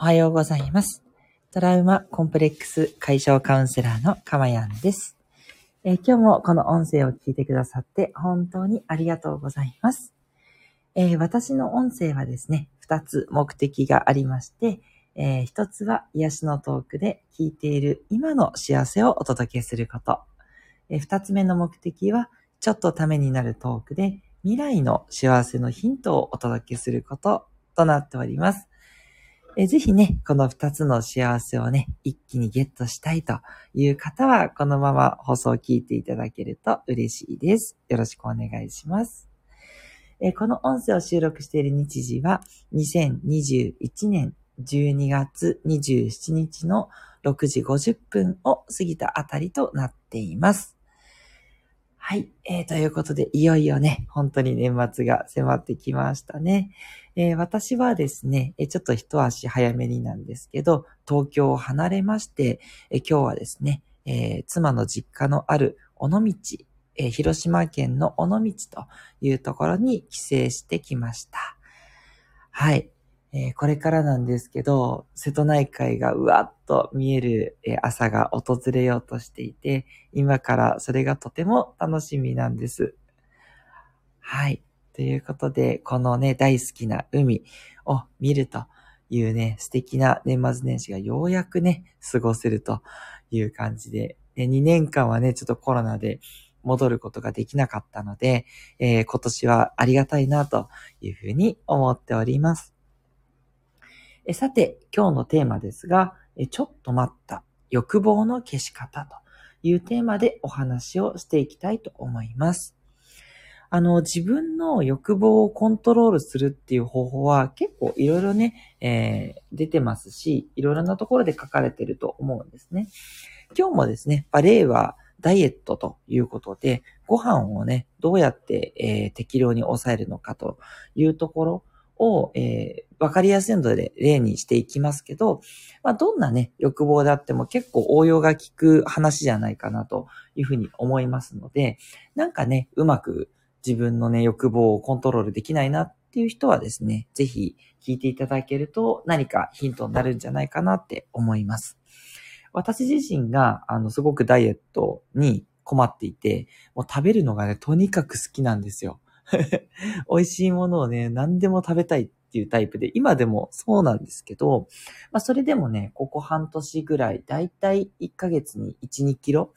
おはようございます。トラウマコンプレックス解消カウンセラーのかまやんです。今日もこの音声を聞いてくださって本当にありがとうございます。私の音声はですね、2つ目的がありまして、1つは癒しのトークで聞いている今の幸せをお届けすること、2つ目の目的はちょっとためになるトークで未来の幸せのヒントをお届けすることとなっております。ぜひね、この2つの幸せをね、一気にゲットしたいという方はこのまま放送を聞いていただけると嬉しいです。よろしくお願いします。この音声を収録している日時は2021年12月27日の6時50分を過ぎたあたりとなっています。はい、ということでいよいよね、本当に年末が迫ってきましたね。私はですね、ちょっと一足早めになんですけど、東京を離れまして、今日はですね、妻の実家のある尾道、広島県の尾道というところに帰省してきました。はい。これからなんですけど、瀬戸内海がうわっと見える朝が訪れようとしていて、今からそれがとても楽しみなんです。はい。ということで、このね、大好きな海を見るというね、素敵な年末年始がようやくね、過ごせるという感じで、2年間はね、ちょっとコロナで戻ることができなかったので、今年はありがたいなというふうに思っております。さて、今日のテーマですが、ちょっと待った欲望の消し方というテーマでお話をしていきたいと思います。自分の欲望をコントロールするっていう方法は結構いろいろね、出てますし、いろいろなところで書かれていると思うんですね。今日もですね、バレエはダイエットということで、ご飯をね、どうやって、適量に抑えるのかというところを、わかりやすいので例にしていきますけど、まあ、どんなね、欲望であっても結構応用が効く話じゃないかなというふうに思いますので、なんかね、うまく自分のね、欲望をコントロールできないなっていう人はですね、ぜひ聞いていただけると何かヒントになるんじゃないかなって思います。私自身が、すごくダイエットに困っていて、もう食べるのがね、とにかく好きなんですよ。美味しいものをね、何でも食べたいっていうタイプで、今でもそうなんですけど、まあそれでもね、ここ半年ぐらい、だいたい1ヶ月に1、2キロ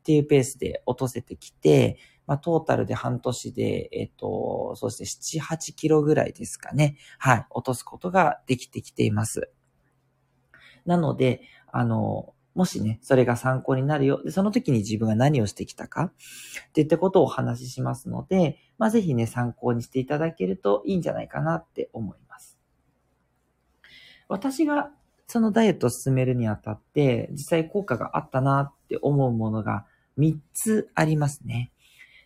っていうペースで落とせてきて、まあトータルで半年で、そうして7、8キロぐらいですかね。はい、落とすことができてきています。なので、もしね、それが参考になるよ。で、その時に自分が何をしてきたかっていったことをお話ししますので、まあ、ぜひね、参考にしていただけるといいんじゃないかなって思います。私がそのダイエットを進めるにあたって、実際効果があったなって思うものが3つありますね。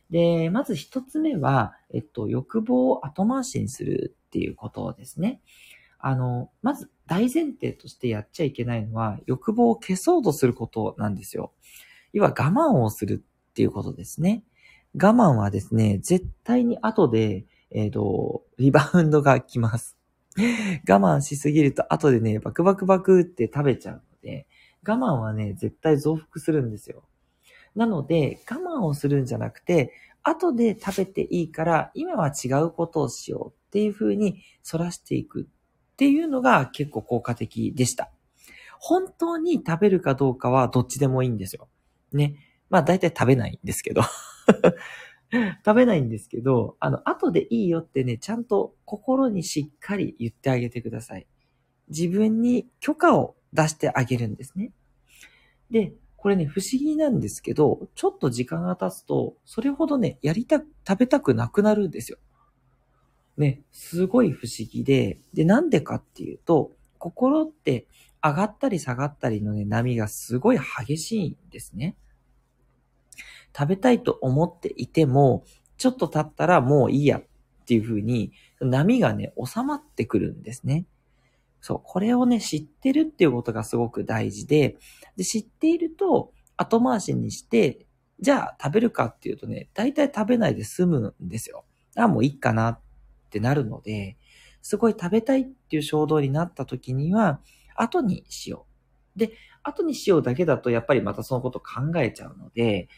で、まず1つ目は、欲望を後回しにするっていうことですね。まず大前提としてやっちゃいけないのは欲望を消そうとすることなんですよ。要は我慢をするっていうことですね。我慢はですね、絶対に後で、リバウンドが来ます。我慢しすぎると後でね、バクって食べちゃうので、我慢はね、絶対増幅するんですよ。なので、我慢をするんじゃなくて、後で食べていいから、今は違うことをしようっていうふうにそらしていく。っていうのが結構効果的でした。本当に食べるかどうかはどっちでもいいんですよ。ね。まあ大体食べないんですけど。食べないんですけど、後でいいよってね、ちゃんと心にしっかり言ってあげてください。自分に許可を出してあげるんですね。で、これね、不思議なんですけど、ちょっと時間が経つと、それほどね、食べたくなくなるんですよ。ね、すごい不思議で、なんでかっていうと、心って上がったり下がったりのね、波がすごい激しいんですね。食べたいと思っていても、ちょっと経ったらもういいやっていう風に、波がね、収まってくるんですね。そう、これをね、知ってるっていうことがすごく大事で、知っていると後回しにして、じゃあ食べるかっていうとね、大体食べないで済むんですよ。あ、もういいかなってなるので、すごい食べたいっていう衝動になった時には、後にしよう。で、後にしようだけだとやっぱりまたそのことを考えちゃうので、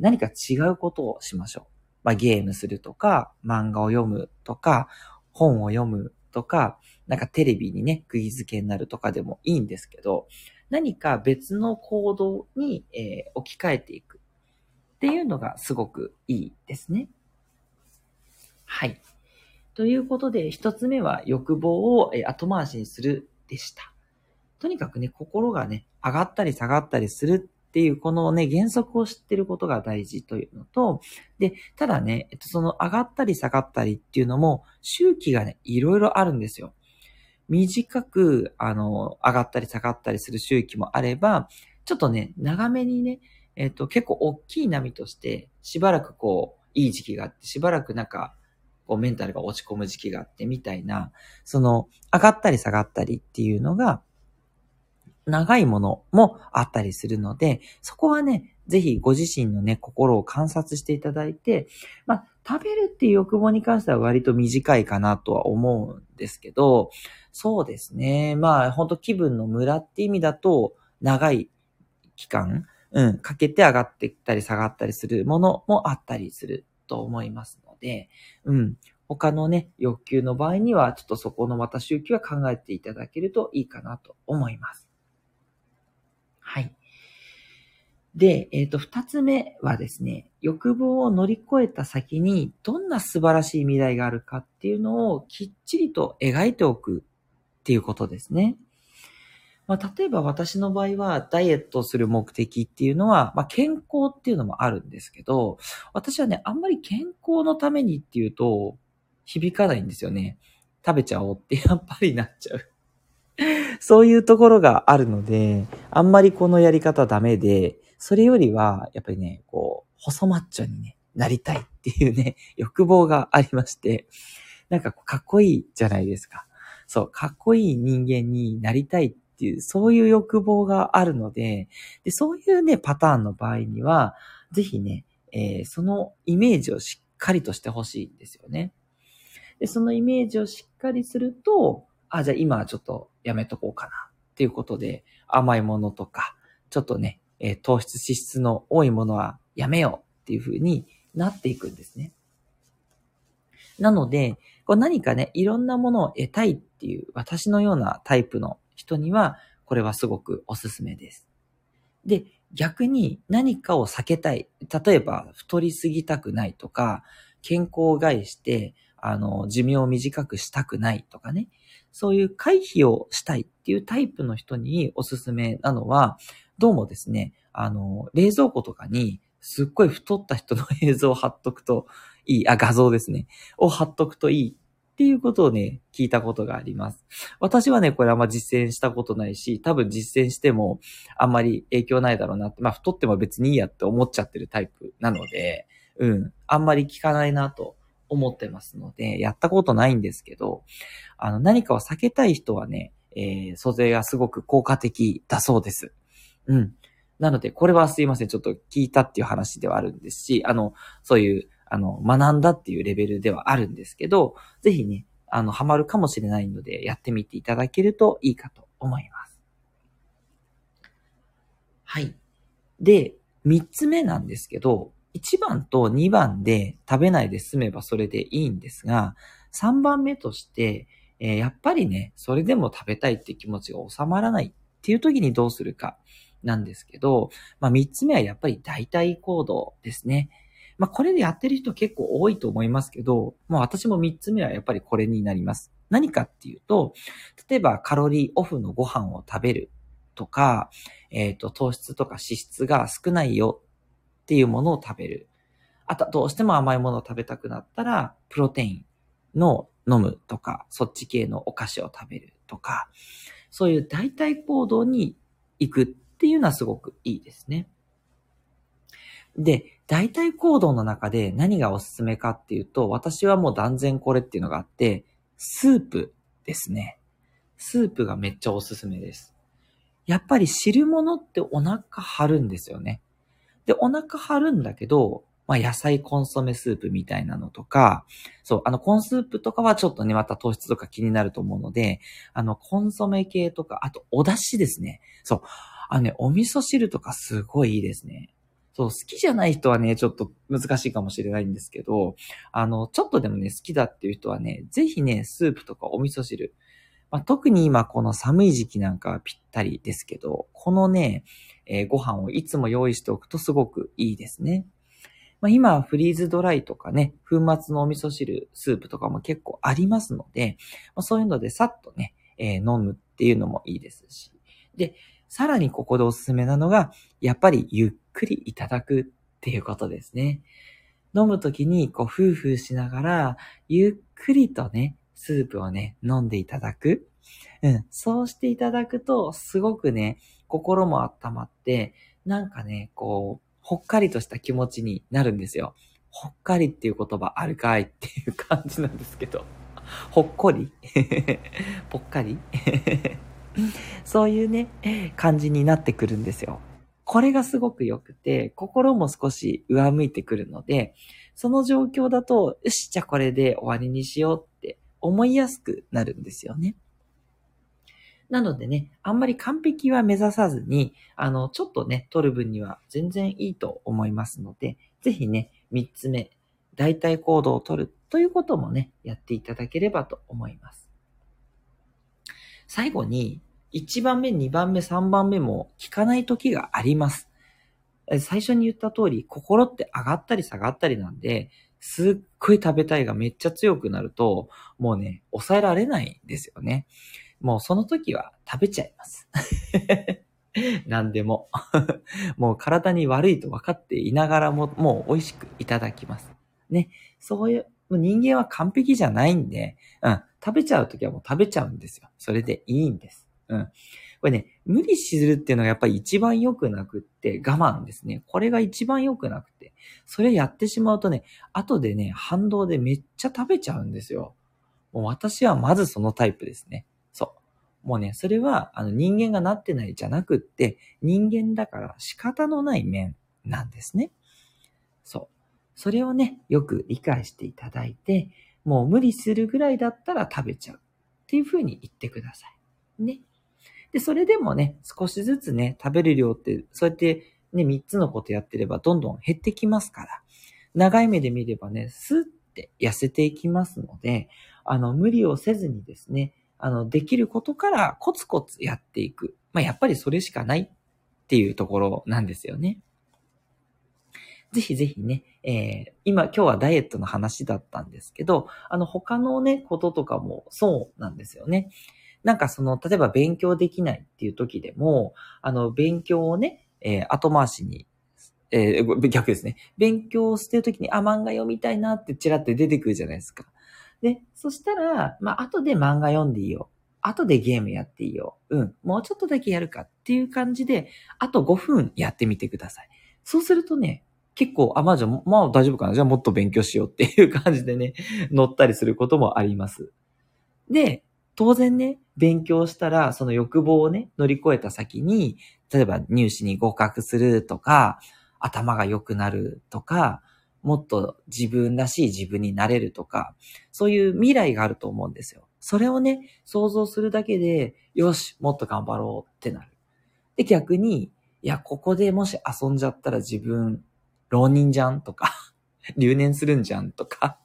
何か違うことをしましょう。ゲームするとか、漫画を読むとか、本を読むとか、なんかテレビにね、釘付けになるとかでもいいんですけど、何か別の行動に、置き換えていくっていうのがすごくいいですね。はい。ということで、一つ目は欲望を後回しにするでした。とにかくね、心がね、上がったり下がったりするっていう、このね、原則を知ってることが大事というのと、で、ただね、その上がったり下がったりっていうのも、周期がね、いろいろあるんですよ。短く、上がったり下がったりする周期もあれば、ちょっとね、長めにね、結構大きい波として、しばらくこう、いい時期があって、しばらくなんか、こうメンタルが落ち込む時期があってみたいな、その、上がったり下がったりっていうのが、長いものもあったりするので、そこはね、ぜひご自身のね、心を観察していただいて、食べるっていう欲望に関しては割と短いかなとは思うんですけど、そうですね。本当気分のムラって意味だと、長い期間、かけて上がってきたり下がったりするものもあったりすると思いますので、他のね、欲求の場合には、ちょっとそこのまた周期は考えていただけるといいかなと思います。はい。で、二つ目はですね、欲望を乗り越えた先にどんな素晴らしい未来があるかっていうのをきっちりと描いておくっていうことですね。例えば私の場合はダイエットをする目的っていうのは、健康っていうのもあるんですけど、私はね、あんまり健康のためにっていうと響かないんですよね。食べちゃおうってやっぱりなっちゃう。そういうところがあるので、あんまりこのやり方ダメで、それよりは、やっぱりね、細マッチョに、ね、なりたいっていうね、欲望がありまして、なんかかっこいいじゃないですか。そう、かっこいい人間になりたいっていう、そういう欲望があるので、でそういうね、パターンの場合には、ぜひね、そのイメージをしっかりとしてほしいんですよね。でそのイメージをしっかりすると、じゃあ今はちょっとやめとこうかなっていうことで、甘いものとか、ちょっとね、糖質脂質の多いものはやめようっていう風になっていくんですね。なので、何かね、いろんなものを得たいっていう私のようなタイプの人には、これはすごくおすすめです。で、逆に何かを避けたい。例えば、太りすぎたくないとか、健康を害して、寿命を短くしたくないとかね。そういう回避をしたいっていうタイプの人におすすめなのは、どうもですね、冷蔵庫とかにすっごい太った人の映像を貼っとくといい、画像ですね、を貼っとくといいっていうことをね、聞いたことがあります。私はね、これあんま実践したことないし、多分実践してもあんまり影響ないだろうなって、太っても別にいいやって思っちゃってるタイプなので、あんまり聞かないなと。思ってますので、やったことないんですけど、何かを避けたい人はね、それがすごく効果的だそうです。なので、これはすいません。ちょっと聞いたっていう話ではあるんですし、そういう、学んだっていうレベルではあるんですけど、ぜひね、ハマるかもしれないので、やってみていただけるといいかと思います。はい。で、三つ目なんですけど、1番と2番で食べないで済めばそれでいいんですが、3番目として、やっぱりね、それでも食べたいって気持ちが収まらないっていう時にどうするかなんですけど、3つ目はやっぱり代替行動ですね。これでやってる人結構多いと思いますけど、私も3つ目はやっぱりこれになります。何かっていうと、例えばカロリーオフのご飯を食べるとか、糖質とか脂質が少ないよっていうものを食べる。あと、どうしても甘いものを食べたくなったら、プロテインの飲むとか、そっち系のお菓子を食べるとか、そういう代替行動に行くっていうのはすごくいいですね。で、代替行動の中で何がおすすめかっていうと、私はもう断然これっていうのがあって、スープですね。スープがめっちゃおすすめです。やっぱり汁物ってお腹張るんですよね。で、お腹張るんだけど、まあ、野菜コンソメスープみたいなのとか、そう、コンスープとかはちょっとね、また糖質とか気になると思うので、コンソメ系とか、あと、お出汁ですね。そう。お味噌汁とかすごいいいですね。そう、好きじゃない人はね、ちょっと難しいかもしれないんですけど、ちょっとでもね、好きだっていう人はね、ぜひね、スープとかお味噌汁。まあ、特に今この寒い時期なんかはぴったりですけど、このね、ご飯をいつも用意しておくとすごくいいですね。まあ、今フリーズドライとかね、粉末のお味噌汁、スープとかも結構ありますので、まあ、そういうのでさっとね、飲むっていうのもいいですし。で、さらにここでおすすめなのが、やっぱりゆっくりいただくっていうことですね。飲むときにこう、フーフーしながら、ゆっくりとね、スープをね、飲んでいただく。うん。そうしていただくと、すごくね、心も温まって、なんかね、こう、ほっかりとした気持ちになるんですよ。ほっかりっていう言葉あるかいっていう感じなんですけど。ほっこりぽっかりそういうね、感じになってくるんですよ。これがすごく良くて、心も少し上向いてくるので、その状況だと、よし、じゃあこれで終わりにしようって思いやすくなるんですよね。なのでね、あんまり完璧は目指さずに、ちょっとね、取る分には全然いいと思いますので、ぜひね、3つ目、代替行動を取るということもね、やっていただければと思います。最後に、1番目、2番目、3番目も効かない時があります。最初に言った通り、心って上がったり下がったりなんで、すっごい食べたいがめっちゃ強くなると、もうね、抑えられないんですよね。もうその時は食べちゃいます。何でも。もう体に悪いと分かっていながらも、もう美味しくいただきます。ね。そういう、もう人間は完璧じゃないんで、うん。食べちゃう時はもう食べちゃうんですよ。それでいいんです。うん。これね、無理するっていうのがやっぱり一番良くなくって、我慢ですね。これが一番良くなくて、それやってしまうとね、後でね、反動でめっちゃ食べちゃうんですよ。もう私はまずそのタイプですね。もうね、それは人間がなってないじゃなくって、人間だから仕方のない面なんですね。そう。それをね、よく理解していただいて、もう無理するぐらいだったら食べちゃうっていう風に言ってください。ね。で、それでもね、少しずつね、食べる量って、そうやってね、3つのことやってればどんどん減ってきますから、長い目で見ればね、スッって痩せていきますので、無理をせずにですね、できることからコツコツやっていく。まあ、やっぱりそれしかないっていうところなんですよね。ぜひぜひね、今日はダイエットの話だったんですけど、他のね、こととかもそうなんですよね。なんか例えば勉強できないっていう時でも、勉強をね、後回しに、逆ですね。勉強をしてる時に、漫画読みたいなってチラッと出てくるじゃないですか。で、そしたら、まあ、後で漫画読んでいいよ。後でゲームやっていいよ。うん。もうちょっとだけやるかっていう感じで、あと5分やってみてください。そうするとね、結構、じゃあ、まあ大丈夫かな。じゃあもっと勉強しようっていう感じでね、乗ったりすることもあります。で、当然ね、勉強したら、その欲望をね、乗り越えた先に、例えば入試に合格するとか、頭が良くなるとか、もっと自分らしい自分になれるとか、そういう未来があると思うんですよ。それをね、想像するだけで、よし、もっと頑張ろうってなる。で、逆に、いや、ここでもし遊んじゃったら自分、浪人じゃんとか、留年するんじゃんとか、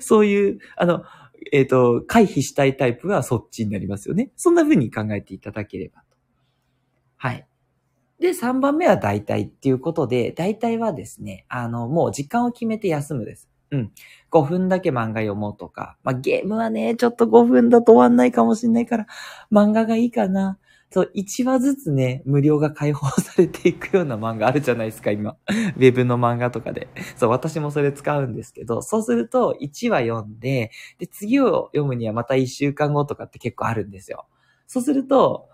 そういう、回避したいタイプはそっちになりますよね。そんな風に考えていただければと。はい。で、3番目は代替っていうことで、代替はですね、もう時間を決めて休むです。うん。5分だけ漫画読もうとか、まあ、ゲームはね、ちょっと5分だと終わんないかもしれないから、漫画がいいかな。そう、1話ずつね、無料が解放されていくような漫画あるじゃないですか、今。ウェブの漫画とかで。そう、私もそれ使うんですけど、そうすると1話読んで、で、次を読むにはまた1週間後とかって結構あるんですよ。そうすると、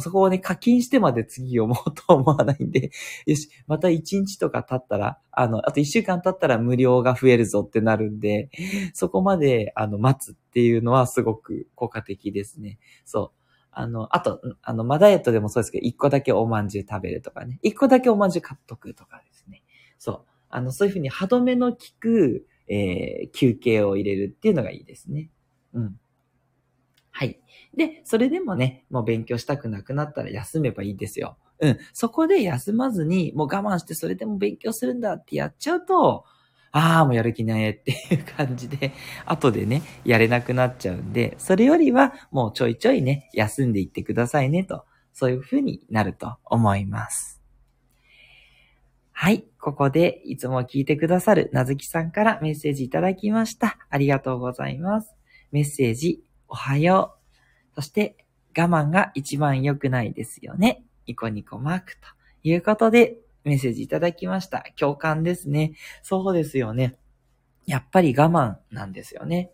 そこをね、課金してまで次読もうと思わないんで、よし、また1日とか経ったら、あと1週間経ったら無料が増えるぞってなるんで、そこまで、待つっていうのはすごく効果的ですね。そう。あと、ダイエットでもそうですけど、1個だけおまんじゅう食べるとかね、1個だけおまんじゅう買っとくとかですね。そう。そういうふうに歯止めの効く、休憩を入れるっていうのがいいですね。うん。はい。で、それでもね、もう勉強したくなくなったら休めばいいですよ。うん。そこで休まずに、もう我慢してそれでも勉強するんだってやっちゃうと、ああ、もうやる気ないっていう感じで、後でね、やれなくなっちゃうんで、それよりはもうちょいちょいね、休んでいってくださいねと、そういうふうになると思います。はい。ここでいつも聞いてくださるなずきさんからメッセージいただきました。ありがとうございます。メッセージ、おはよう。そして、我慢が一番良くないですよね。ニコニコマークということで、メッセージいただきました。共感ですね。そうですよね。やっぱり我慢なんですよね。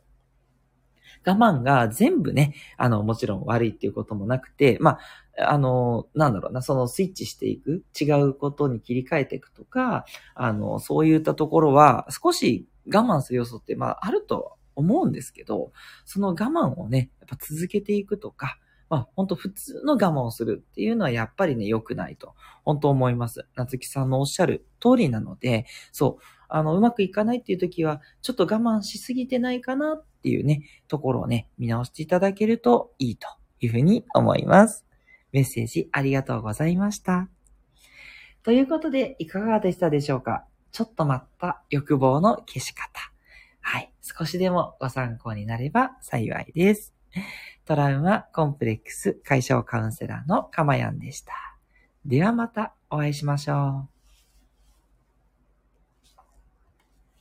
我慢が全部ね、もちろん悪いっていうこともなくて、まあ、なんだろうな、そのスイッチしていく、違うことに切り替えていくとか、そういったところは少し我慢する要素って、まあ、あると思うんですけど、その我慢をね、やっぱ続けていくとか、まあ、本当普通の我慢をするっていうのはやっぱりね、良くないと、本当思います。なつきさんのおっしゃる通りなので、そう、うまくいかないっていう時は、ちょっと我慢しすぎてないかなっていうね、ところをね、見直していただけるといいというふうに思います。メッセージありがとうございました。ということで、いかがでしたでしょうか？ちょっと待った欲望の消し方。はい、少しでもご参考になれば幸いです。トラウマ・コンプレックス解消カウンセラーのかまやんでした。ではまたお会いしましょう。